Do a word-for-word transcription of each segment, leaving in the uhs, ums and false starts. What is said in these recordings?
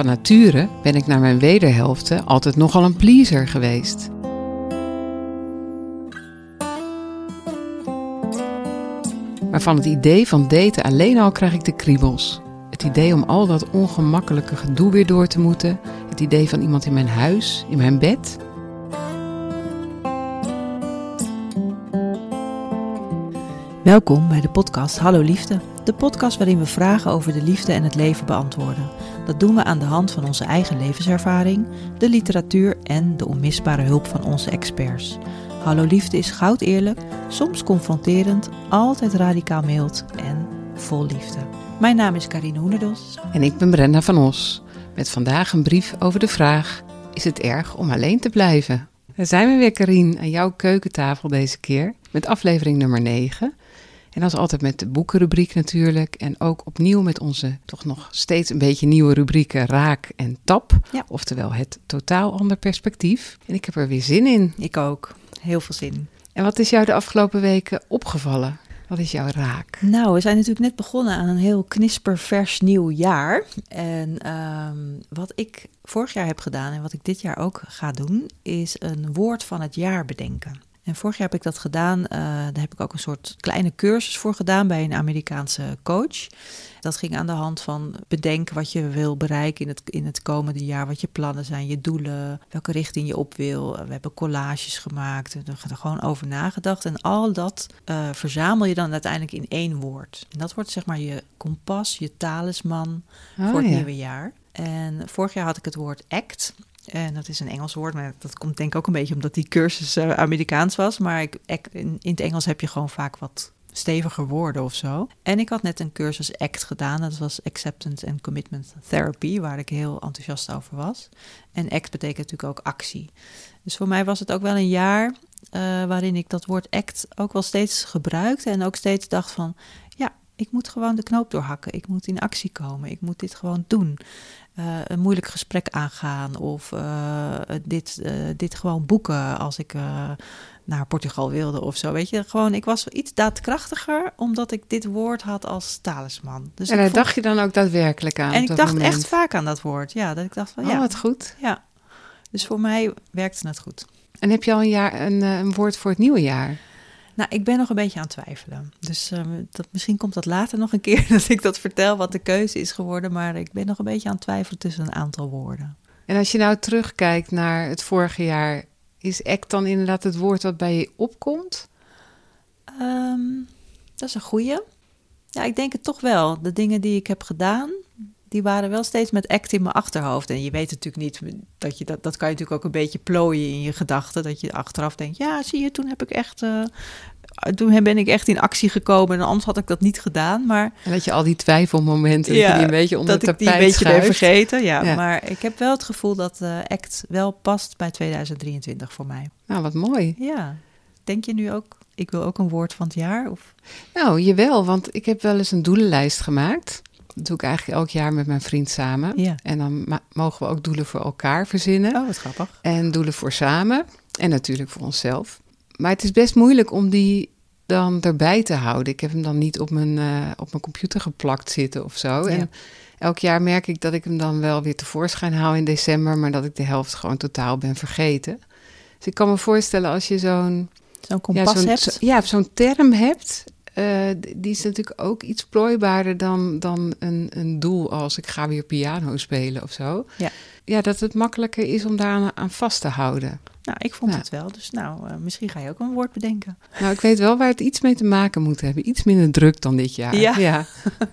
Van nature ben ik naar mijn wederhelfte altijd nogal een pleaser geweest. Maar van het idee van daten alleen al krijg ik de kriebels. Het idee om al dat ongemakkelijke gedoe weer door te moeten. Het idee van iemand in mijn huis, in mijn bed. Welkom bij de podcast Hallo Liefde. De podcast waarin we vragen over de liefde en het leven beantwoorden. Dat doen we aan de hand van onze eigen levenservaring, de literatuur en de onmisbare hulp van onze experts. Hallo Liefde is goud eerlijk, soms confronterend, altijd radicaal mild en vol liefde. Mijn naam is Karine Hoenderdos. En ik ben Brenda van Osch. Met vandaag een brief over de vraag, is het erg om alleen te blijven? Daar zijn we weer, Karine, aan jouw keukentafel deze keer, met aflevering nummer negen. En als altijd met de boekenrubriek natuurlijk. En ook opnieuw met onze toch nog steeds een beetje nieuwe rubrieken Raak en Tap. Ja. Oftewel het totaal ander perspectief. En ik heb er weer zin in. Ik ook. Heel veel zin. En wat is jou de afgelopen weken opgevallen? Wat is jouw raak? Nou, we zijn natuurlijk net begonnen aan een heel knispervers nieuw jaar. En um, wat ik vorig jaar heb gedaan en wat ik dit jaar ook ga doen, is een woord van het jaar bedenken. En vorig jaar heb ik dat gedaan, uh, daar heb ik ook een soort kleine cursus voor gedaan bij een Amerikaanse coach. Dat ging aan de hand van bedenk wat je wil bereiken in het, in het komende jaar, wat je plannen zijn, je doelen, welke richting je op wil. We hebben collages gemaakt, we hebben er gewoon over nagedacht. En al dat uh, verzamel je dan uiteindelijk in één woord. En dat wordt zeg maar je kompas, je talisman oh, voor het ja. nieuwe jaar. En vorig jaar had ik het woord act. En dat is een Engels woord, maar dat komt denk ik ook een beetje omdat die cursus uh, Amerikaans was. Maar ik, in het Engels heb je gewoon vaak wat steviger woorden of zo. En ik had net een cursus ACT gedaan. Dat was Acceptance and Commitment Therapy, waar ik heel enthousiast over was. En ACT betekent natuurlijk ook actie. Dus voor mij was het ook wel een jaar uh, waarin ik dat woord ACT ook wel steeds gebruikte. En ook steeds dacht van, ja, ik moet gewoon de knoop doorhakken. Ik moet in actie komen. Ik moet dit gewoon doen. Uh, een moeilijk gesprek aangaan of uh, dit, uh, dit gewoon boeken als ik uh, naar Portugal wilde of zo. Weet je, gewoon, ik was iets daadkrachtiger omdat ik dit woord had als talisman. Dus en daar vond... dacht je dan ook daadwerkelijk aan? En ik dacht moment. echt vaak aan dat woord. Ja, dat ik dacht van oh, ja. wat goed. Ja, dus voor mij werkte het goed. En heb je al een, jaar, een, een woord voor het nieuwe jaar? Nou, ik ben nog een beetje aan het twijfelen. Dus uh, dat, misschien komt dat later nog een keer dat ik dat vertel wat de keuze is geworden. Maar ik ben nog een beetje aan het twijfelen tussen een aantal woorden. En als je nou terugkijkt naar het vorige jaar, is act dan inderdaad het woord wat bij je opkomt? Um, dat is een goeie. Ja, ik denk het toch wel. De dingen die ik heb gedaan, die waren wel steeds met act in mijn achterhoofd. En je weet natuurlijk niet, dat, je dat, dat kan je natuurlijk ook een beetje plooien in je gedachten. Dat je achteraf denkt, ja, zie je, toen heb ik echt... Uh, toen ben ik echt in actie gekomen en anders had ik dat niet gedaan. Maar... En dat je al die twijfelmomenten ja, die een beetje onder het tapijt schuift. Dat ik die een beetje ben vergeten, ja, ja. Maar ik heb wel het gevoel dat uh, act wel past bij tweeduizend drieëntwintig voor mij. Nou, wat mooi. Ja, denk je nu ook, ik wil ook een woord van het jaar? Of? Nou, jawel, want ik heb wel eens een doelenlijst gemaakt... Dat doe ik eigenlijk elk jaar met mijn vriend samen. Ja. En dan ma- mogen we ook doelen voor elkaar verzinnen. Oh, wat grappig. En doelen voor samen. En natuurlijk voor onszelf. Maar het is best moeilijk om die dan erbij te houden. Ik heb hem dan niet op mijn, uh, op mijn computer geplakt zitten of zo. Ja. En elk jaar merk ik dat ik hem dan wel weer tevoorschijn haal in december. Maar dat ik de helft gewoon totaal ben vergeten. Dus ik kan me voorstellen als je zo'n... Zo'n kompas ja, zo'n, hebt. Zo, ja, zo'n term hebt... Uh, die is natuurlijk ook iets plooibaarder dan, dan een, een doel als ik ga weer piano spelen of zo. Ja, ja dat het makkelijker is om daar aan vast te houden. Nou, ik vond nou. het wel. Dus nou, uh, misschien ga je ook een woord bedenken. Nou, ik weet wel waar het iets mee te maken moet hebben. Iets minder druk dan dit jaar. Ja, ja.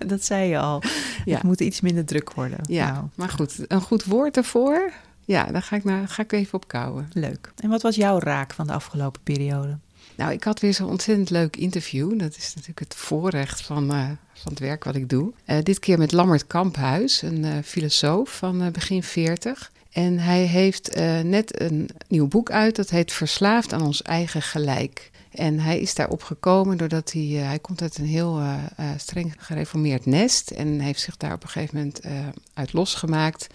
Dat zei je al. Ja. Het moet iets minder druk worden. Ja, nou. Maar goed. Een goed woord ervoor. Ja, daar ga ik, naar, ga ik even op kouwen. Leuk. En wat was jouw raak van de afgelopen periode? Nou, ik had weer zo'n ontzettend leuk interview. Dat is natuurlijk het voorrecht van, uh, van het werk wat ik doe. Uh, dit keer met Lammert Kamphuis, een uh, filosoof van uh, begin veertig. En hij heeft uh, net een nieuw boek uit, dat heet Verslaafd aan ons eigen gelijk. En hij is daarop gekomen doordat hij... Uh, hij komt uit een heel uh, uh, streng gereformeerd nest... en heeft zich daar op een gegeven moment uh, uit losgemaakt...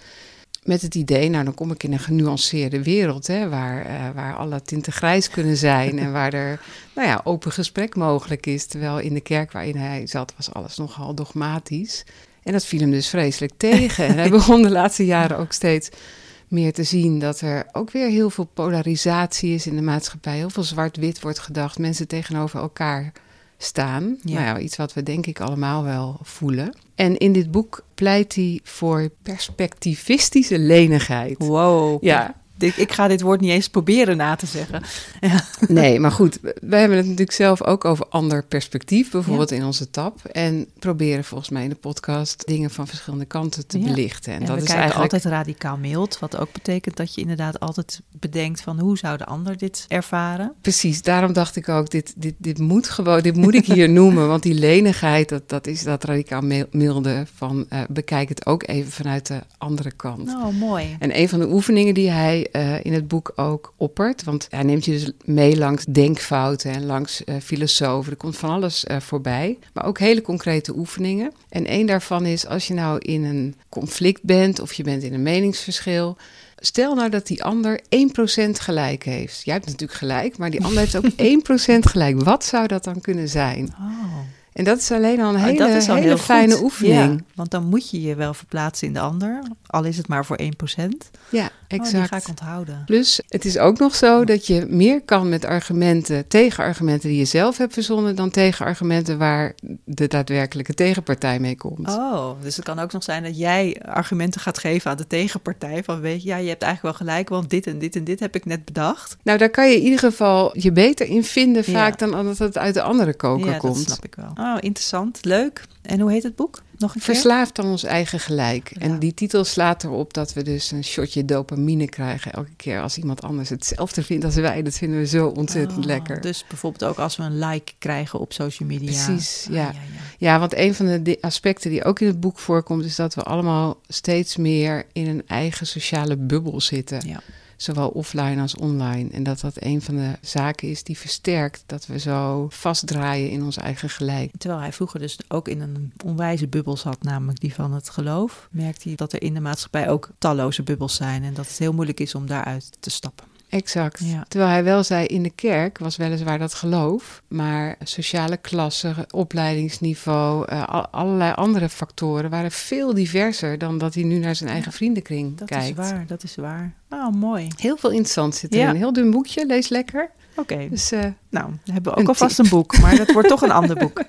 Met het idee, nou dan kom ik in een genuanceerde wereld... Hè, waar, uh, waar alle tinten grijs kunnen zijn... en waar er nou ja, open gesprek mogelijk is. Terwijl in de kerk waarin hij zat was alles nogal dogmatisch. En dat viel hem dus vreselijk tegen. En hij begon de laatste jaren ook steeds meer te zien dat er ook weer heel veel polarisatie is in de maatschappij. Heel veel zwart-wit wordt gedacht. Mensen tegenover elkaar staan. Ja. Nou ja, iets wat we denk ik allemaal wel voelen. En in dit boek pleit hij voor perspectivistische lenigheid. Wow. Ja. Ik ga dit woord niet eens proberen na te zeggen. Ja. Nee, maar goed. Wij hebben het natuurlijk zelf ook over ander perspectief. Bijvoorbeeld ja. in onze tab. En proberen volgens mij in de podcast dingen van verschillende kanten te ja. belichten. En, en dat we is kijken eigenlijk altijd radicaal mild. Wat ook betekent dat je inderdaad altijd bedenkt van hoe zou de ander dit ervaren? Precies, daarom dacht ik ook dit, dit, dit moet gewoon, dit moet ik hier noemen. Want die lenigheid, dat, dat is dat radicaal milde van uh, bekijk het ook even vanuit de andere kant. Nou, mooi. En een van de oefeningen die hij Uh, in het boek ook oppert. Want hij neemt je dus mee langs denkfouten en langs uh, filosofen. Er komt van alles uh, voorbij. Maar ook hele concrete oefeningen. En één daarvan is, als je nou in een conflict bent of je bent in een meningsverschil, stel nou dat die ander één procent gelijk heeft. Jij hebt natuurlijk gelijk, maar die ander heeft ook één procent gelijk. Wat zou dat dan kunnen zijn? Oh. En dat is alleen al een oh, hele, al hele fijne goed. oefening. Ja, want dan moet je je wel verplaatsen in de ander. Al is het maar voor één procent. Ja, exact. Oh, die ga ik onthouden. Plus, het is ook nog zo dat je meer kan met argumenten, tegenargumenten die je zelf hebt verzonnen, dan tegenargumenten waar de daadwerkelijke tegenpartij mee komt. Oh, dus het kan ook nog zijn dat jij argumenten gaat geven aan de tegenpartij. Van weet je, ja, je hebt eigenlijk wel gelijk, want dit en dit en dit heb ik net bedacht. Nou, daar kan je in ieder geval je beter in vinden vaak ja. dan dat het uit de andere koker ja, komt. Ja, dat snap ik wel. Oh, interessant. Leuk. En hoe heet het boek? Nog een keer? Verslaafd aan ons eigen gelijk. Ja. En die titel slaat erop dat we dus een shotje dopamine krijgen elke keer als iemand anders hetzelfde vindt als wij. Dat vinden we zo ontzettend oh, lekker. Dus bijvoorbeeld ook als we een like krijgen op social media. Precies, ja. Ah, ja, ja. Ja, want een van de aspecten die ook in het boek voorkomt is dat we allemaal steeds meer in een eigen sociale bubbel zitten. Ja. Zowel offline als online. En dat dat een van de zaken is die versterkt dat we zo vastdraaien in ons eigen gelijk. Terwijl hij vroeger dus ook in een onwijze bubbel zat, namelijk die van het geloof, merkt hij dat er in de maatschappij ook talloze bubbels zijn en dat het heel moeilijk is om daaruit te stappen. Exact. Ja. Terwijl hij wel zei, in de kerk was weliswaar dat geloof, maar sociale klasse, opleidingsniveau, uh, allerlei andere factoren waren veel diverser dan dat hij nu naar zijn eigen ja, vriendenkring dat kijkt. Dat is waar, dat is waar. Oh, mooi. Heel veel interessant zit erin. Ja. Een heel dun boekje, lees lekker. Oké, okay. dus, uh, nou, dan hebben we ook alvast een boek, maar dat wordt toch een ander boek.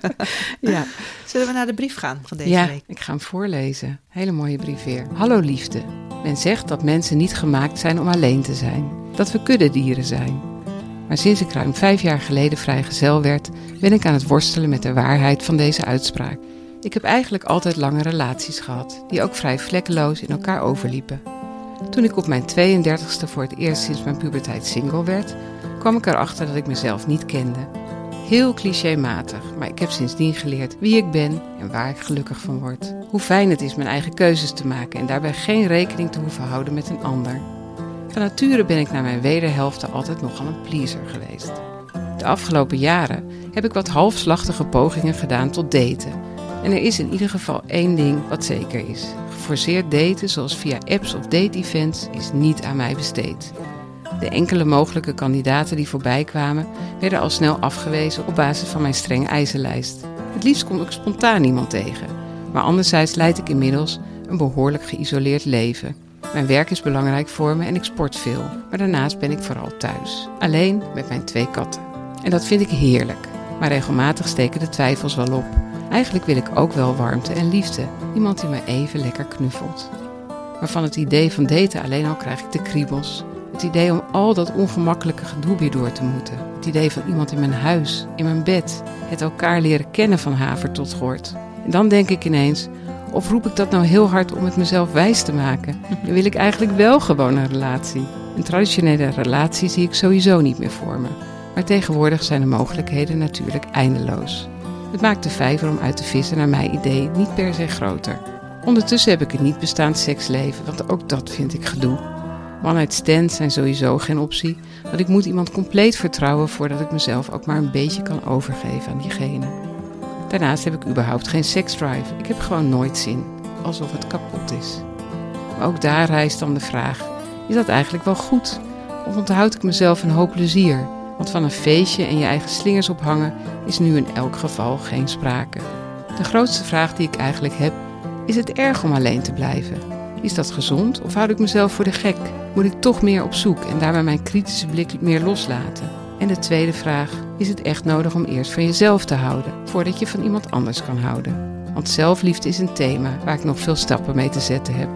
ja. Zullen we naar de brief gaan van deze ja, week? Ja, ik ga hem voorlezen. Hele mooie brief weer. Hallo liefde. Men zegt dat mensen niet gemaakt zijn om alleen te zijn. Dat we kuddedieren zijn. Maar sinds ik ruim vijf jaar geleden vrijgezel werd, ben ik aan het worstelen met de waarheid van deze uitspraak. Ik heb eigenlijk altijd lange relaties gehad, die ook vrij vlekkeloos in elkaar overliepen. Toen ik op mijn tweeëndertigste voor het eerst sinds mijn puberteit single werd, kwam ik erachter dat ik mezelf niet kende. Heel clichématig, maar ik heb sindsdien geleerd wie ik ben en waar ik gelukkig van word. Hoe fijn het is mijn eigen keuzes te maken en daarbij geen rekening te hoeven houden met een ander. Van nature ben ik naar mijn wederhelfte altijd nogal een pleaser geweest. De afgelopen jaren heb ik wat halfslachtige pogingen gedaan tot daten. En er is in ieder geval één ding wat zeker is. Geforceerd daten, zoals via apps of date-events, is niet aan mij besteed. De enkele mogelijke kandidaten die voorbij kwamen, werden al snel afgewezen op basis van mijn strenge eisenlijst. Het liefst kom ik spontaan niemand tegen. Maar anderzijds leid ik inmiddels een behoorlijk geïsoleerd leven. Mijn werk is belangrijk voor me en ik sport veel, maar daarnaast ben ik vooral thuis. Alleen met mijn twee katten. En dat vind ik heerlijk, maar regelmatig steken de twijfels wel op. Eigenlijk wil ik ook wel warmte en liefde. Iemand die me even lekker knuffelt. Maar van het idee van daten alleen al krijg ik de kriebels. Het idee om al dat ongemakkelijke gedoe weer door te moeten. Het idee van iemand in mijn huis, in mijn bed. Het elkaar leren kennen van haver tot gort. En dan denk ik ineens, of roep ik dat nou heel hard om het mezelf wijs te maken? Dan wil ik eigenlijk wel gewoon een relatie. Een traditionele relatie zie ik sowieso niet meer voor me. Maar tegenwoordig zijn de mogelijkheden natuurlijk eindeloos. Het maakt de vijver om uit te vissen naar mijn idee niet per se groter. Ondertussen heb ik een niet bestaand seksleven, want ook dat vind ik gedoe. One-night stands zijn sowieso geen optie, want ik moet iemand compleet vertrouwen voordat ik mezelf ook maar een beetje kan overgeven aan diegene. Daarnaast heb ik überhaupt geen seksdrive. Ik heb gewoon nooit zin, alsof het kapot is. Maar ook daar rijst dan de vraag, is dat eigenlijk wel goed? Of onthoud ik mezelf een hoop plezier? Want van een feestje en je eigen slingers ophangen is nu in elk geval geen sprake. De grootste vraag die ik eigenlijk heb Is het erg om alleen te blijven? Is dat gezond of houd ik mezelf voor de gek? Moet ik toch meer op zoek en daarbij mijn kritische blik meer loslaten? En de tweede vraag, is het echt nodig om eerst van jezelf te houden, voordat je van iemand anders kan houden? Want zelfliefde is een thema waar ik nog veel stappen mee te zetten heb.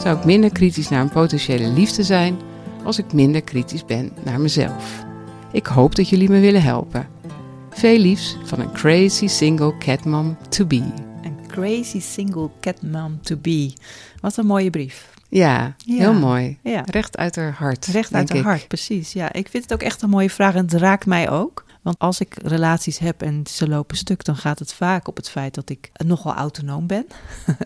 Zou ik minder kritisch naar een potentiële liefde zijn, als ik minder kritisch ben naar mezelf? Ik hoop dat jullie me willen helpen. Veel liefs van een crazy single cat mom to be. Een crazy single cat mom to be. Wat een mooie brief. Ja, ja, heel mooi. Ja. Recht uit haar hart. Recht uit haar ik. hart, precies. Ja, ik vind het ook echt een mooie vraag en het raakt mij ook. Want als ik relaties heb en ze lopen stuk, dan gaat het vaak op het feit dat ik nogal autonoom ben.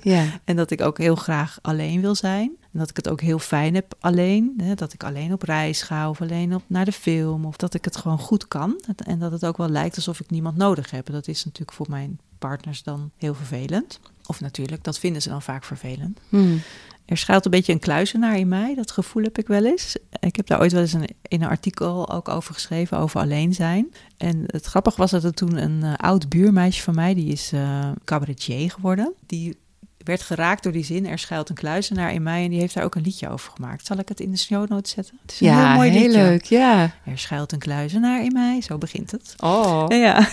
Ja. En dat ik ook heel graag alleen wil zijn. En dat ik het ook heel fijn heb alleen. Hè, dat ik alleen op reis ga of alleen op naar de film. Of dat ik het gewoon goed kan. En dat het ook wel lijkt alsof ik niemand nodig heb. En dat is natuurlijk voor mijn partners dan heel vervelend. Of natuurlijk, dat vinden ze dan vaak vervelend. Hmm. Er schuilt een beetje een kluizenaar in mij, dat gevoel heb ik wel eens. Ik heb daar ooit wel eens een, in een artikel ook over geschreven, over alleen zijn. En het grappige was dat er toen een uh, oud buurmeisje van mij, die is uh, cabaretier geworden. Die werd geraakt door die zin, er schuilt een kluizenaar in mij. En die heeft daar ook een liedje over gemaakt. Zal ik het in de show notes zetten? Het is een ja, heel mooi liedje. Ja, heel leuk, ja. Er schuilt een kluizenaar in mij, zo begint het. Oh. Ja.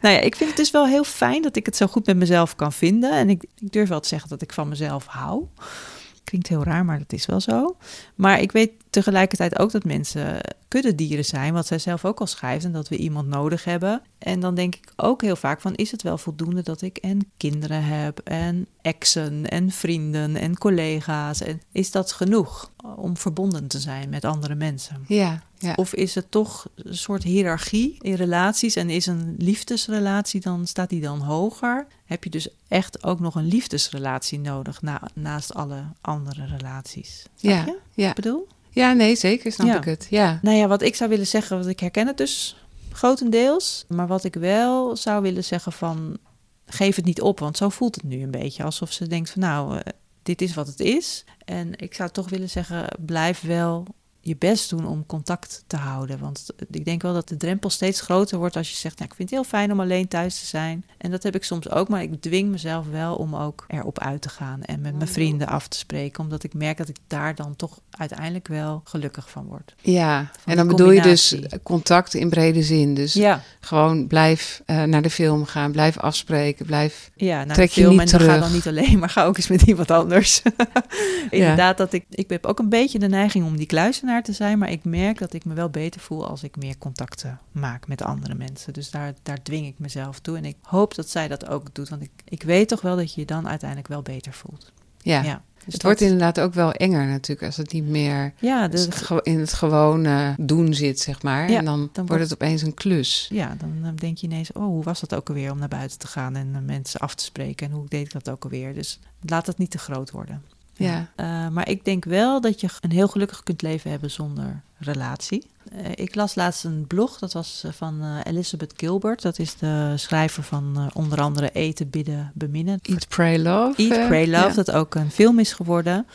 Nou ja, ik vind het dus wel heel fijn dat ik het zo goed met mezelf kan vinden. En ik, ik durf wel te zeggen dat ik van mezelf hou. Klinkt heel raar, maar dat is wel zo. Maar ik weet tegelijkertijd ook dat mensen kuddedieren zijn, wat zij zelf ook al schrijft, en dat we iemand nodig hebben. En dan denk ik ook heel vaak van, is het wel voldoende dat ik en kinderen heb, en exen, en vrienden, en collega's? En is dat genoeg om verbonden te zijn met andere mensen? Ja, ja. Of is het toch een soort hiërarchie in relaties? En is een liefdesrelatie, dan staat die dan hoger? Heb je dus echt ook nog een liefdesrelatie nodig na, naast alle andere relaties? Snap ja, je? Ja. Ik bedoel? Ja, nee, zeker snap ja. ik het. Ja. Nou ja, wat ik zou willen zeggen, want ik herken het dus grotendeels. Maar wat ik wel zou willen zeggen van, geef het niet op. Want zo voelt het nu een beetje. Alsof ze denkt van, nou, dit is wat het is. En ik zou toch willen zeggen, blijf wel je best doen om contact te houden. Want ik denk wel dat de drempel steeds groter wordt als je zegt, nou, ik vind het heel fijn om alleen thuis te zijn. En dat heb ik soms ook, maar ik dwing mezelf wel om ook erop uit te gaan en met mijn vrienden af te spreken. Omdat ik merk dat ik daar dan toch uiteindelijk wel gelukkig van word. Ja, van en dan bedoel je dus contact in brede zin. Dus ja. gewoon blijf uh, naar de film gaan, blijf afspreken, blijf ja, naar trek de film je niet en terug. Ga dan niet alleen, maar ga ook eens met iemand anders. Inderdaad, ja. dat ik, ik heb ook een beetje de neiging om die kluizenaar te zijn, maar ik merk dat ik me wel beter voel als ik meer contacten maak met andere mensen. Dus daar, daar dwing ik mezelf toe en ik hoop dat zij dat ook doet, want ik, ik weet toch wel dat je je dan uiteindelijk wel beter voelt. Ja, ja dus het dat... wordt inderdaad ook wel enger natuurlijk als het niet meer ja, de... in het gewone doen zit, zeg maar. Ja, en dan, dan wordt... wordt het opeens een klus. Ja, dan denk je ineens, oh, hoe was dat ook alweer om naar buiten te gaan en mensen af te spreken en hoe deed ik dat ook alweer? Dus laat het niet te groot worden. Ja. Uh, maar ik denk wel dat je een heel gelukkig kunt leven hebben zonder relatie. Uh, ik las laatst een blog, dat was van uh, Elizabeth Gilbert. Dat is de schrijver van uh, onder andere Eten, Bidden, Beminnen. Eat, Pray, Love. Eat, Pray, Love, ja. Dat ook een film is geworden.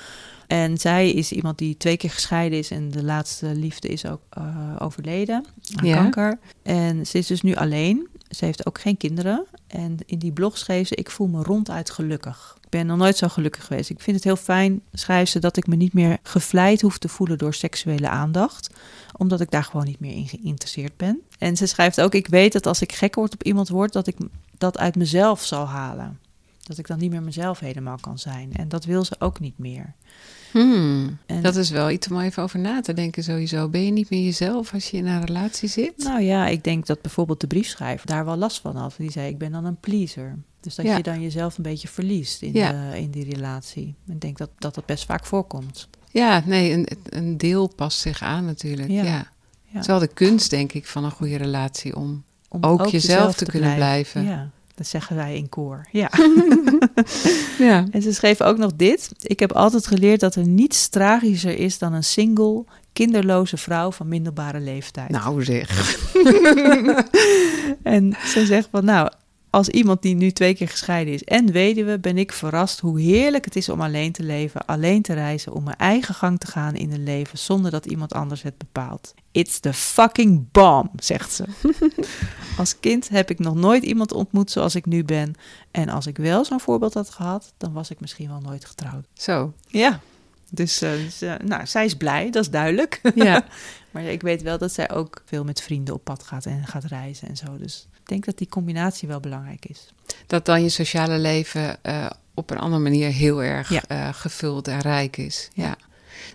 En zij is iemand die twee keer gescheiden is en de laatste liefde is ook uh, overleden aan ja. kanker. En ze is dus nu alleen. Ze heeft ook geen kinderen. En in die blog schreef ze, ik voel me ronduit gelukkig. Ik ben nog nooit zo gelukkig geweest. Ik vind het heel fijn, schrijft ze, dat ik me niet meer gevleid hoef te voelen door seksuele aandacht. Omdat ik daar gewoon niet meer in geïnteresseerd ben. En ze schrijft ook, ik weet dat als ik gek word op iemand word, dat ik dat uit mezelf zal halen. Dat ik dan niet meer mezelf helemaal kan zijn. En dat wil ze ook niet meer. Hmm, en, dat is wel iets om even over na te denken sowieso. Ben je niet meer jezelf als je in een relatie zit? Nou ja, ik denk dat bijvoorbeeld de briefschrijver daar wel last van had. Die zei, ik ben dan een pleaser. Dus dat ja. je dan jezelf een beetje verliest in, ja. de, in die relatie. Ik denk dat, dat dat best vaak voorkomt. Ja, nee, een, een deel past zich aan natuurlijk. Ja. Ja. Ja. Het is wel de kunst, denk ik, van een goede relatie om, om ook, ook jezelf, jezelf te, te kunnen blijven. blijven. Ja. Dat zeggen wij in koor, ja. ja. En ze schreef ook nog dit. Ik heb altijd geleerd dat er niets tragischer is dan een single, kinderloze vrouw van middelbare leeftijd. Nou zeg. En ze zegt van, nou, als iemand die nu twee keer gescheiden is en weduwe, ben ik verrast hoe heerlijk het is om alleen te leven, alleen te reizen, om mijn eigen gang te gaan in een leven zonder dat iemand anders het bepaalt. It's the fucking bomb, zegt ze. Als kind heb ik nog nooit iemand ontmoet zoals ik nu ben. En als ik wel zo'n voorbeeld had gehad, dan was ik misschien wel nooit getrouwd. Zo. Ja. Dus uh, ze, nou, zij is blij, dat is duidelijk. Ja. Maar ik weet wel dat zij ook veel met vrienden op pad gaat en gaat reizen en zo. Dus ik denk dat die combinatie wel belangrijk is. Dat dan je sociale leven uh, op een andere manier heel erg ja. uh, gevuld en rijk is. Ja.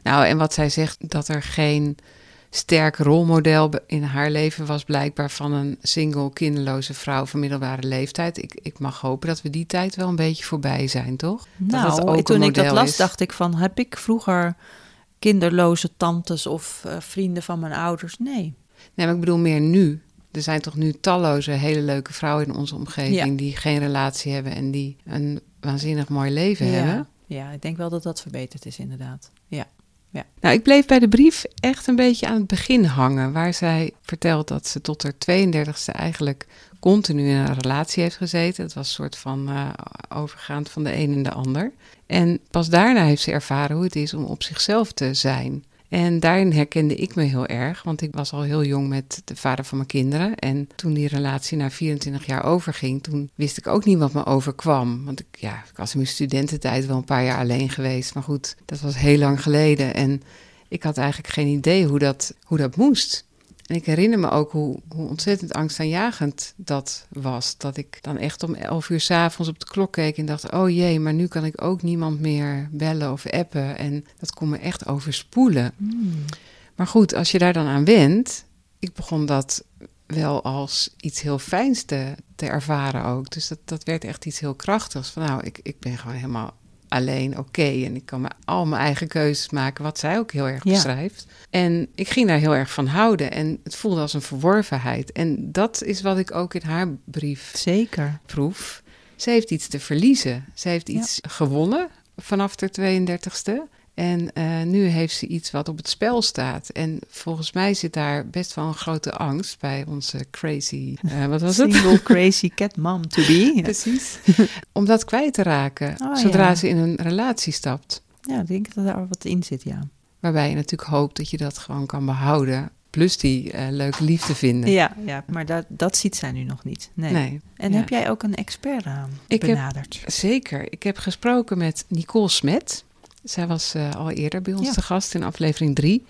Nou, en wat zij zegt, dat er geen sterk rolmodel in haar leven was blijkbaar van een single, kinderloze vrouw van middelbare leeftijd. Ik, ik mag hopen dat we die tijd wel een beetje voorbij zijn, toch? Nou, dat dat toen ik dat las, is. dacht ik van, heb ik vroeger kinderloze tantes of uh, vrienden van mijn ouders? Nee. Nee, maar ik bedoel meer nu. Er zijn toch nu talloze hele leuke vrouwen in onze omgeving ja. die geen relatie hebben en die een waanzinnig mooi leven ja. hebben. Ja, ik denk wel dat dat verbeterd is inderdaad. Ja. Ja. Nou, ik bleef bij de brief echt een beetje aan het begin hangen, waar zij vertelt dat ze tot haar tweeëndertigste eigenlijk continu in een relatie heeft gezeten. Het was een soort van uh, overgaand van de een en de ander. En pas daarna heeft ze ervaren hoe het is om op zichzelf te zijn. En daarin herkende ik me heel erg, want ik was al heel jong met de vader van mijn kinderen. En toen die relatie na vierentwintig jaar overging, toen wist ik ook niet wat me overkwam. Want ik, ja, ik was in mijn studententijd wel een paar jaar alleen geweest. Maar goed, dat was heel lang geleden. En ik had eigenlijk geen idee hoe dat, hoe dat moest. En ik herinner me ook hoe, hoe ontzettend angstaanjagend dat was. Dat ik dan echt om elf uur 's avonds op de klok keek en dacht, oh jee, maar nu kan ik ook niemand meer bellen of appen. En dat kon me echt overspoelen. Mm. Maar goed, als je daar dan aan went, ik begon dat wel als iets heel fijns te, te ervaren ook. Dus dat, dat werd echt iets heel krachtigs. Van nou, ik, ik ben gewoon helemaal alleen oké okay, en ik kan me al mijn eigen keuzes maken, wat zij ook heel erg beschrijft. Ja. En ik ging daar heel erg van houden en het voelde als een verworvenheid. En dat is wat ik ook in haar brief Zeker. proef. Ze heeft iets te verliezen. Ze heeft iets ja. gewonnen vanaf de tweeëndertigste. En uh, nu heeft ze iets wat op het spel staat. En volgens mij zit daar best wel een grote angst bij onze crazy... Uh, wat was het? Single crazy cat mom to be. Ja. Precies. Om dat kwijt te raken, oh, zodra ja. ze in een relatie stapt. Ja, ik denk dat daar wat in zit, ja. Waarbij je natuurlijk hoopt dat je dat gewoon kan behouden. Plus die uh, leuke liefde vinden. Ja, ja maar dat, dat ziet zij nu nog niet. Nee. nee en ja. heb jij ook een expert aan ik benaderd? Heb, zeker. Ik heb gesproken met Nicole Smet. Zij was uh, al eerder bij ons ja. te gast in aflevering drie.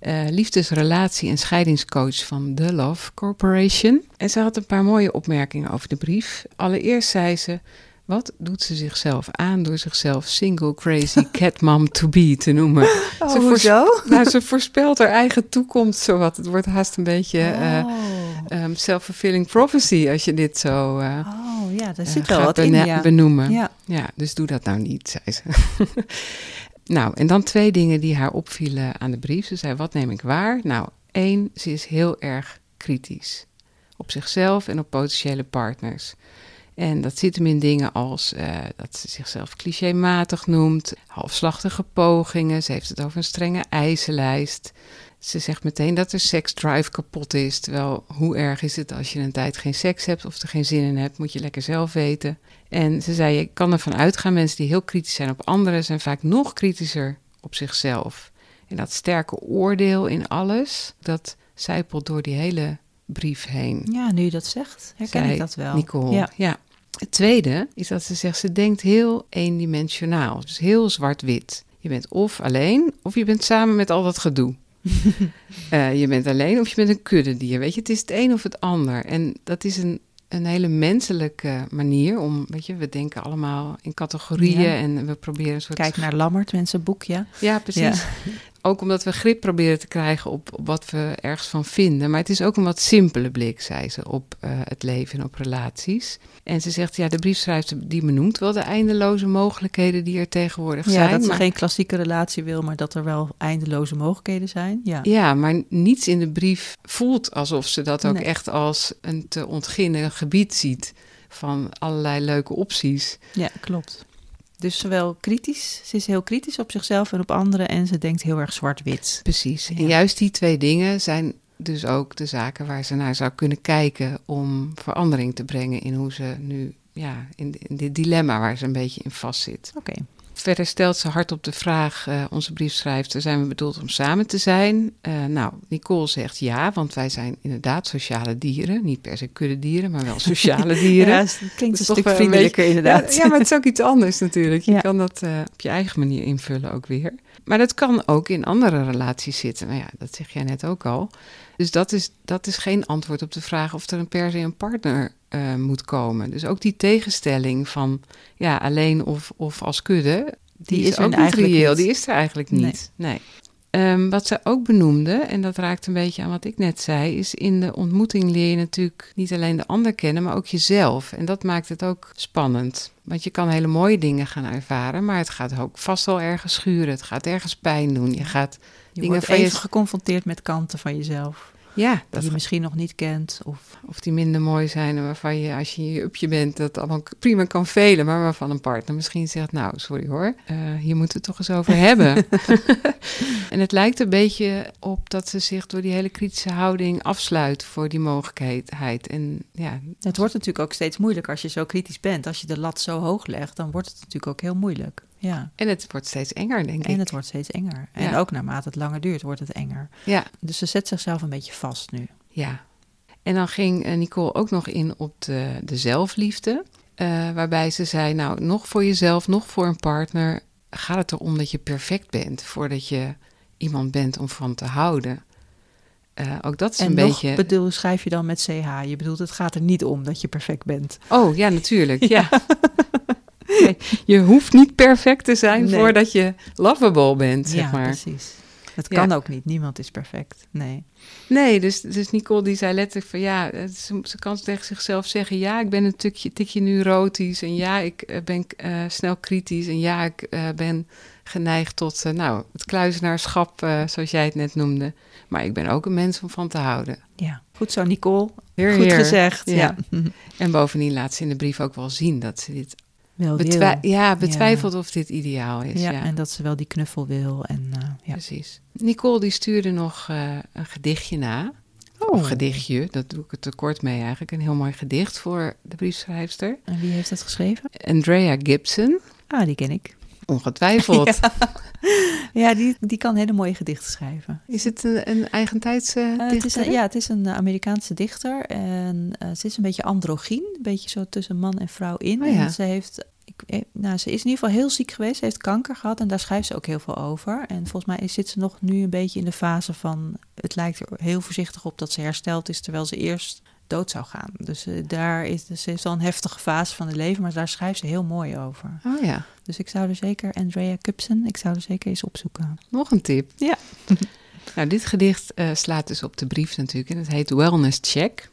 Uh, liefdes-, relatie- en scheidingscoach van The Love Corporation. En ze had een paar mooie opmerkingen over de brief. Allereerst zei ze, wat doet ze zichzelf aan door zichzelf single crazy cat mom to be te noemen? Oh, ze hoezo? Voorspe- nou, ze voorspelt haar eigen toekomst zowat. Het wordt haast een beetje oh. uh, um, self-fulfilling prophecy als je dit zo... Uh, oh. Ja, daar zit wel uh, wat bena- in, ja. benoemen. Ja. ja, dus doe dat nou niet, zei ze. Nou, en dan twee dingen die haar opvielen aan de brief. Ze zei, wat neem ik waar? Nou, één, ze is heel erg kritisch. Op zichzelf en op potentiële partners. En dat zit hem in dingen als uh, dat ze zichzelf clichématig noemt, halfslachtige pogingen. Ze heeft het over een strenge eisenlijst. Ze zegt meteen dat er seksdrive kapot is. Terwijl, hoe erg is het als je een tijd geen seks hebt of er geen zin in hebt? Moet je lekker zelf weten. En ze zei, je kan ervan uitgaan, mensen die heel kritisch zijn op anderen zijn vaak nog kritischer op zichzelf. En dat sterke oordeel in alles, dat zijpelt door die hele brief heen. Ja, nu je dat zegt, herken ik dat wel. Nicole, ja. ja. Het tweede is dat ze zegt, ze denkt heel eendimensionaal. Dus heel zwart-wit. Je bent of alleen, of je bent samen met al dat gedoe. uh, je bent alleen of je bent een kuddedier, weet je, het is het een of het ander. En dat is een, een hele menselijke manier om, weet je, we denken allemaal in categorieën ja. en we proberen een soort... Kijk naar Lammert, mensen boek, ja. Ja, precies. Ja. Ook omdat we grip proberen te krijgen op, op wat we ergens van vinden. Maar het is ook een wat simpele blik, zei ze, op uh, het leven en op relaties. En ze zegt, ja, de briefschrijver die benoemt wel de eindeloze mogelijkheden die er tegenwoordig ja, zijn. Ja, dat maar... ze geen klassieke relatie wil, maar dat er wel eindeloze mogelijkheden zijn. Ja, ja maar niets in de brief voelt alsof ze dat ook nee. echt als een te ontginnen gebied ziet van allerlei leuke opties. Ja, klopt. Dus zowel kritisch, ze is heel kritisch op zichzelf en op anderen en ze denkt heel erg zwart-wit. Precies. Ja. En juist die twee dingen zijn dus ook de zaken waar ze naar zou kunnen kijken om verandering te brengen in hoe ze nu, ja, in, in dit dilemma waar ze een beetje in vastzit. Oké. Okay. Verder stelt ze hardop de vraag, uh, onze briefschrijfster, zijn we bedoeld om samen te zijn? Uh, nou, Nicole zegt ja, want wij zijn inderdaad sociale dieren. Niet per se kuddedieren, maar wel sociale dieren. Ja, dat klinkt dat een stuk vriendelijker een inderdaad. Ja, ja, maar het is ook iets anders natuurlijk. Je ja. kan dat uh, op je eigen manier invullen ook weer. Maar dat kan ook in andere relaties zitten. Nou ja, dat zeg jij net ook al. Dus dat is, dat is geen antwoord op de vraag of er een per se een partner uh, moet komen. Dus ook die tegenstelling van ja, alleen of, of als kudde, die, die is, is ook niet reëel. Niet. Die is er eigenlijk niet. Nee. Nee. Um, wat ze ook benoemde, en dat raakt een beetje aan wat ik net zei, is in de ontmoeting leer je natuurlijk niet alleen de ander kennen, maar ook jezelf. En dat maakt het ook spannend. Want je kan hele mooie dingen gaan ervaren, maar het gaat ook vast wel ergens schuren. Het gaat ergens pijn doen. Je gaat je dingen wordt van even je... geconfronteerd met kanten van jezelf. Ja, die dat je misschien nog niet kent. Of... of die minder mooi zijn, waarvan je als je upje bent dat allemaal prima kan velen. Maar waarvan een partner misschien zegt, nou sorry hoor, uh, hier moeten we het toch eens over hebben. En het lijkt een beetje op dat ze zich door die hele kritische houding afsluit voor die mogelijkheid. En, ja, het wordt natuurlijk ook steeds moeilijker als je zo kritisch bent. Als je de lat zo hoog legt, dan wordt het natuurlijk ook heel moeilijk. Ja. En het wordt steeds enger, denk en ik. En het wordt steeds enger. En ja. ook naarmate het langer duurt, wordt het enger. Ja. Dus ze zet zichzelf een beetje vast nu. Ja. En dan ging Nicole ook nog in op de, de zelfliefde. Uh, waarbij ze zei, nou, nog voor jezelf, nog voor een partner gaat het erom dat je perfect bent. Voordat je iemand bent om van te houden. Uh, ook dat is en een beetje... En bedoel, schrijf je dan met C H. Je bedoelt, het gaat er niet om dat je perfect bent. Oh, ja, natuurlijk. Ja. ja. Nee, je hoeft niet perfect te zijn nee. voordat je lovable bent, zeg ja, maar. Precies. Dat kan ja. ook niet. Niemand is perfect. Nee, nee dus, dus Nicole die zei letterlijk van ja, ze, ze kan tegen zichzelf zeggen... ja, ik ben een tikje, tikje neurotisch en ja, ik ben uh, snel kritisch... en ja, ik uh, ben geneigd tot uh, nou, het kluizenaarschap, uh, zoals jij het net noemde... maar ik ben ook een mens om van te houden. Ja, goed zo Nicole. Heer, goed heer. gezegd. Ja. Ja. En bovendien laat ze in de brief ook wel zien dat ze dit... Betwi- ja, betwijfeld ja. of dit ideaal is. Ja, ja, en dat ze wel die knuffel wil. En, uh, ja. Precies. Nicole die stuurde nog uh, een gedichtje na. Oh. Of gedichtje, dat doe ik het tekort mee eigenlijk. Een heel mooi gedicht voor de briefschrijfster. En wie heeft dat geschreven? Andrea Gibson. Ah, die ken ik. Ongetwijfeld. Ja, ja die, die kan hele mooie gedichten schrijven. Is het een, een eigentijdse uh, dichter? Het is een, ja, het is een Amerikaanse dichter. En uh, ze is een beetje androgyn. Een beetje zo tussen man en vrouw in. Oh, ja. En ze heeft... Ik, nou, ze is in ieder geval heel ziek geweest. Ze heeft kanker gehad en daar schrijft ze ook heel veel over. En volgens mij zit ze nog nu een beetje in de fase van... Het lijkt er heel voorzichtig op dat ze hersteld is... terwijl ze eerst dood zou gaan. Dus uh, daar is, dus ze is al een heftige fase van het leven... maar daar schrijft ze heel mooi over. Oh ja. Dus ik zou er zeker... Andrea Gibson, ik zou er zeker eens opzoeken. Nog een tip. Ja. Nou, dit gedicht uh, slaat dus op de brief natuurlijk. En het heet Wellness Check.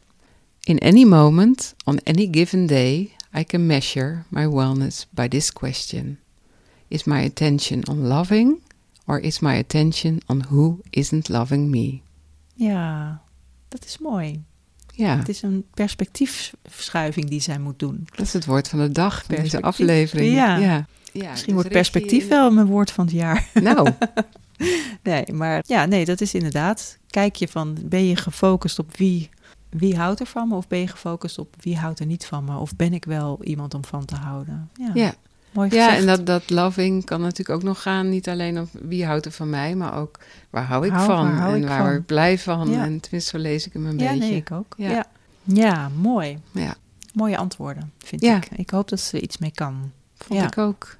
In any moment, on any given day... I can measure my wellness by this question. Is my attention on loving or is my attention on who isn't loving me? Ja, dat is mooi. Ja. Het is een perspectiefverschuiving die zij moet doen. Dat is het woord van de dag van deze aflevering. Ja. Ja. Ja, misschien dus wordt perspectief je... wel mijn woord van het jaar. Nou. Nee, maar ja, nee, dat is inderdaad. Kijk je van, ben je gefocust op wie... Wie houdt er van me? Of ben je gefocust op wie houdt er niet van me? Of ben ik wel iemand om van te houden? Ja, ja. Mooi gezegd. Ja, en dat, dat loving kan natuurlijk ook nog gaan. Niet alleen op wie houdt er van mij, maar ook waar hou ik hou, van? Waar hou en ik waar word ik blij van? Ja. En tenminste, zo lees ik hem een ja, beetje. Ja, nee, ik ook. Ja, ja. ja mooi. Ja. Mooie antwoorden, vind ja. ik. Ik hoop dat ze er iets mee kan. Vond ja. ik ook.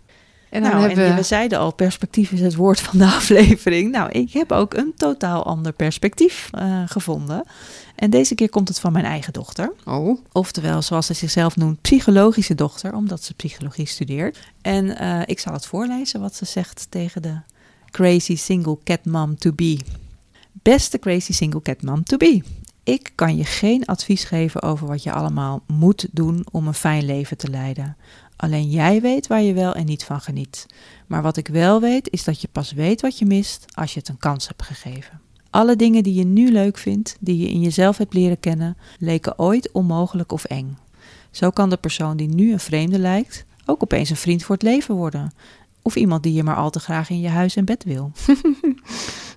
En, dan nou, hebben... en we zeiden al, perspectief is het woord van de aflevering. Nou, ik heb ook een totaal ander perspectief uh, gevonden. En deze keer komt het van mijn eigen dochter. Oh. Oftewel, zoals ze zichzelf noemt, psychologische dochter, omdat ze psychologie studeert. En uh, ik zal het voorlezen wat ze zegt tegen de crazy single cat mom to be. Beste crazy single cat mom to be. Ik kan je geen advies geven over wat je allemaal moet doen om een fijn leven te leiden. Alleen jij weet waar je wel en niet van geniet. Maar wat ik wel weet is dat je pas weet wat je mist als je het een kans hebt gegeven. Alle dingen die je nu leuk vindt, die je in jezelf hebt leren kennen, leken ooit onmogelijk of eng. Zo kan de persoon die nu een vreemde lijkt ook opeens een vriend voor het leven worden. Of iemand die je maar al te graag in je huis en bed wil.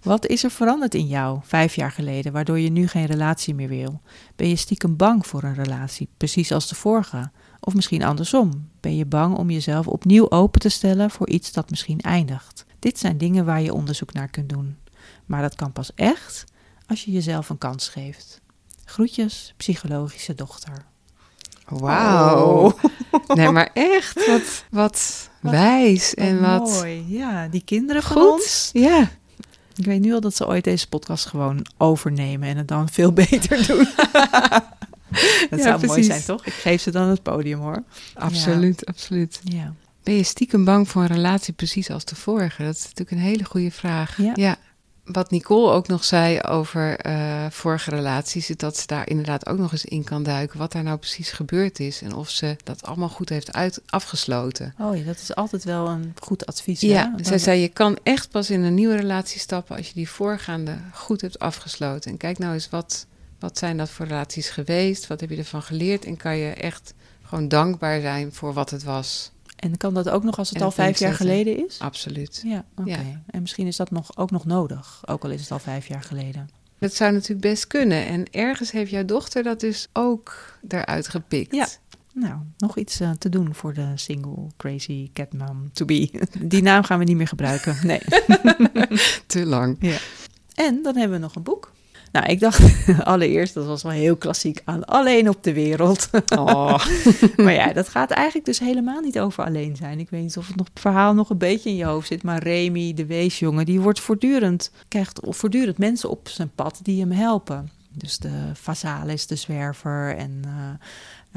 Wat is er veranderd in jou vijf jaar geleden, waardoor je nu geen relatie meer wil? Ben je stiekem bang voor een relatie, precies als de vorige? Of misschien andersom, ben je bang om jezelf opnieuw open te stellen voor iets dat misschien eindigt? Dit zijn dingen waar je onderzoek naar kunt doen. Maar dat kan pas echt als je jezelf een kans geeft. Groetjes, psychologische dochter. Wauw. Nee, maar echt, wat, wat, wat wijs en wat... wat mooi, ja. Die kinderen van goed. Ons. Ja. Ik weet nu al dat ze ooit deze podcast gewoon overnemen en het dan veel beter doen. Dat ja, zou precies. Mooi zijn, toch? Ik geef ze dan het podium, hoor. Absoluut, ja. absoluut. Ja. Ben je stiekem bang voor een relatie precies als de vorige? Dat is natuurlijk een hele goede vraag. Ja. ja. Wat Nicole ook nog zei over uh, vorige relaties, is dat ze daar inderdaad ook nog eens in kan duiken wat daar nou precies gebeurd is en of ze dat allemaal goed heeft uit, afgesloten. Oh ja, dat is altijd wel een goed advies. Ja, zij zei je kan echt pas in een nieuwe relatie stappen als je die voorgaande goed hebt afgesloten. En kijk nou eens, wat, wat zijn dat voor relaties geweest? Wat heb je ervan geleerd? En kan je echt gewoon dankbaar zijn voor wat het was? En kan dat ook nog als het al vijf jaar geleden is? Absoluut. Ja, oké. Okay. Ja. En misschien is dat nog, ook nog nodig, ook al is het al vijf jaar geleden. Dat zou natuurlijk best kunnen. En ergens heeft jouw dochter dat dus ook daaruit gepikt. Ja, nou, nog iets uh, te doen voor de single crazy cat mom to be. Die naam gaan we niet meer gebruiken, nee. Te lang. Ja. En dan hebben we nog een boek. Nou, ik dacht allereerst, dat was wel heel klassiek, aan alleen op de wereld. Oh. Maar ja, dat gaat eigenlijk dus helemaal niet over alleen zijn. Ik weet niet of het, nog, het verhaal nog een beetje in je hoofd zit, maar Remy, de weesjongen, die wordt voortdurend, krijgt voortdurend mensen op zijn pad die hem helpen. Dus de Vasalis, de zwerver en uh,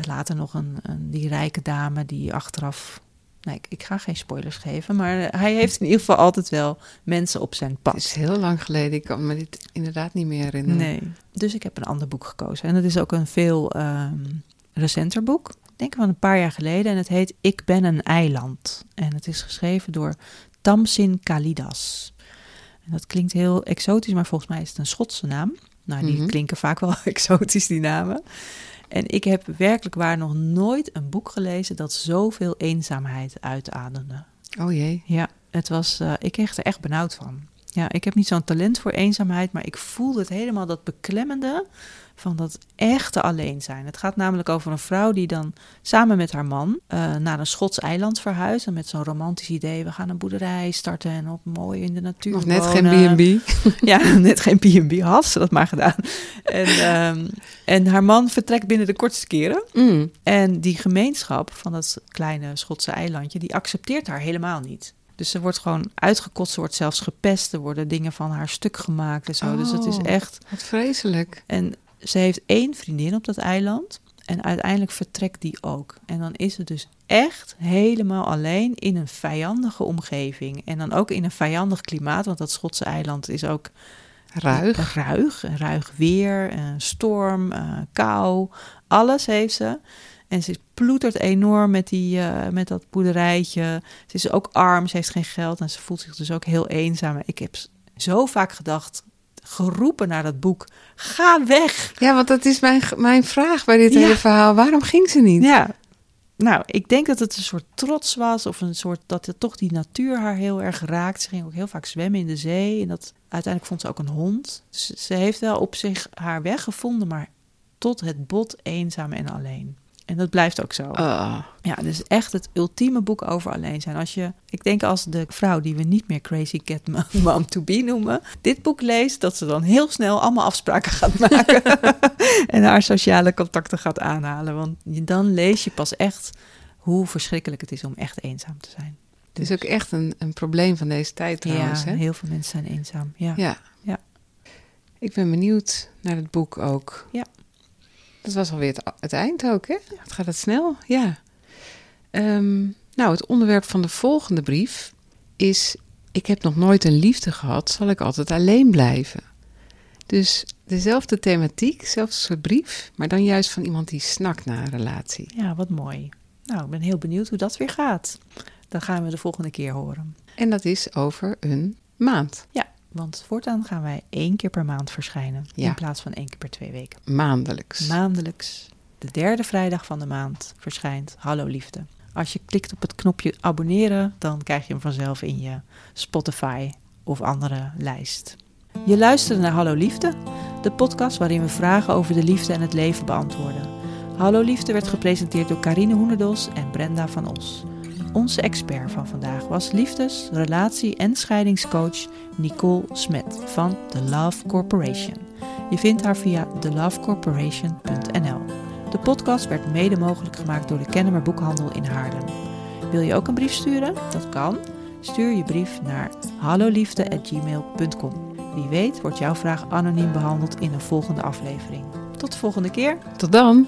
later nog een, een, die rijke dame die achteraf... Nee, ik, ik ga geen spoilers geven, maar hij heeft in ieder geval altijd wel mensen op zijn pad. Het is heel lang geleden, ik kan me dit inderdaad niet meer herinneren. Nee, dus ik heb een ander boek gekozen. En dat is ook een veel um, recenter boek, ik denk van een paar jaar geleden. En het heet Ik ben een eiland. En het is geschreven door Tamsin Kalidas. En dat klinkt heel exotisch, maar volgens mij is het een Schotse naam. Nou, die mm-hmm. klinken vaak wel exotisch, die namen. En ik heb werkelijk waar nog nooit een boek gelezen dat zoveel eenzaamheid uitademde. Oh jee. Ja, het was, uh, ik kreeg er echt benauwd van. Ja, ik heb niet zo'n talent voor eenzaamheid, maar ik voelde het helemaal, dat beklemmende van dat echte alleen zijn. Het gaat namelijk over een vrouw die dan samen met haar man uh, naar een Schots eiland verhuist. En met zo'n romantisch idee, we gaan een boerderij starten en op mooi in de natuur nog net wonen. Geen B en B. Ja, net geen B en B, had ze dat maar gedaan. En, um, en haar man vertrekt binnen de kortste keren. Mm. En die gemeenschap van dat kleine Schotse eilandje, die accepteert haar helemaal niet. Dus ze wordt gewoon uitgekotst, ze wordt zelfs gepest. Er worden dingen van haar stuk gemaakt en zo. Oh, dus het is echt... Wat vreselijk. En ze heeft één vriendin op dat eiland. En uiteindelijk vertrekt die ook. En dan is ze dus echt helemaal alleen in een vijandige omgeving. En dan ook in een vijandig klimaat. Want dat Schotse eiland is ook... Ruig. Ruig. Ruig weer, storm, kou. Alles heeft ze. En ze ploetert enorm met, die, uh, met dat boerderijtje. Ze is ook arm, ze heeft geen geld en ze voelt zich dus ook heel eenzaam. Ik heb zo vaak gedacht, geroepen naar dat boek, ga weg! Ja, want dat is mijn, mijn vraag bij dit ja. hele verhaal. Waarom ging ze niet? Ja, nou, ik denk dat het een soort trots was of een soort dat het toch die natuur haar heel erg raakt. Ze ging ook heel vaak zwemmen in de zee en dat, uiteindelijk vond ze ook een hond. Dus ze heeft wel op zich haar weg gevonden, maar tot het bot eenzaam en alleen. En dat blijft ook zo. Uh. Ja, dus echt het ultieme boek over alleen zijn. Als je, ik denk als de vrouw die we niet meer Crazy Cat Mom to Be noemen, dit boek leest, dat ze dan heel snel allemaal afspraken gaat maken. En haar sociale contacten gaat aanhalen. Want dan lees je pas echt hoe verschrikkelijk het is om echt eenzaam te zijn. Dus. Het is ook echt een, een probleem van deze tijd trouwens. Ja, hè? Heel veel mensen zijn eenzaam. Ja. Ja. ja. Ik ben benieuwd naar het boek ook. Ja. Dat was alweer het, het eind ook, hè? Het gaat het snel, ja. Um, nou, het onderwerp van de volgende brief is... Ik heb nog nooit een liefde gehad, zal ik altijd alleen blijven. Dus dezelfde thematiek, dezelfde soort brief... maar dan juist van iemand die snakt naar een relatie. Ja, wat mooi. Nou, ik ben heel benieuwd hoe dat weer gaat. Dat gaan we de volgende keer horen. En dat is over een maand. Ja. Want voortaan gaan wij één keer per maand verschijnen. Ja. In plaats van één keer per twee weken. Maandelijks. Maandelijks. De derde vrijdag van de maand verschijnt Hallo Liefde. Als je klikt op het knopje abonneren, dan krijg je hem vanzelf in je Spotify of andere lijst. Je luistert naar Hallo Liefde, de podcast waarin we vragen over de liefde en het leven beantwoorden. Hallo Liefde werd gepresenteerd door Karine Hoenderdos en Brenda van Osch. Onze expert van vandaag was liefdes-, relatie- en scheidingscoach Nicole Smet van The Love Corporation. Je vindt haar via the love corporation punt n l. De podcast werd mede mogelijk gemaakt door de Kennemer Boekhandel in Haarlem. Wil je ook een brief sturen? Dat kan. Stuur je brief naar hallo liefde apenstaartje gmail punt com. Wie weet wordt jouw vraag anoniem behandeld in een volgende aflevering. Tot de volgende keer. Tot dan.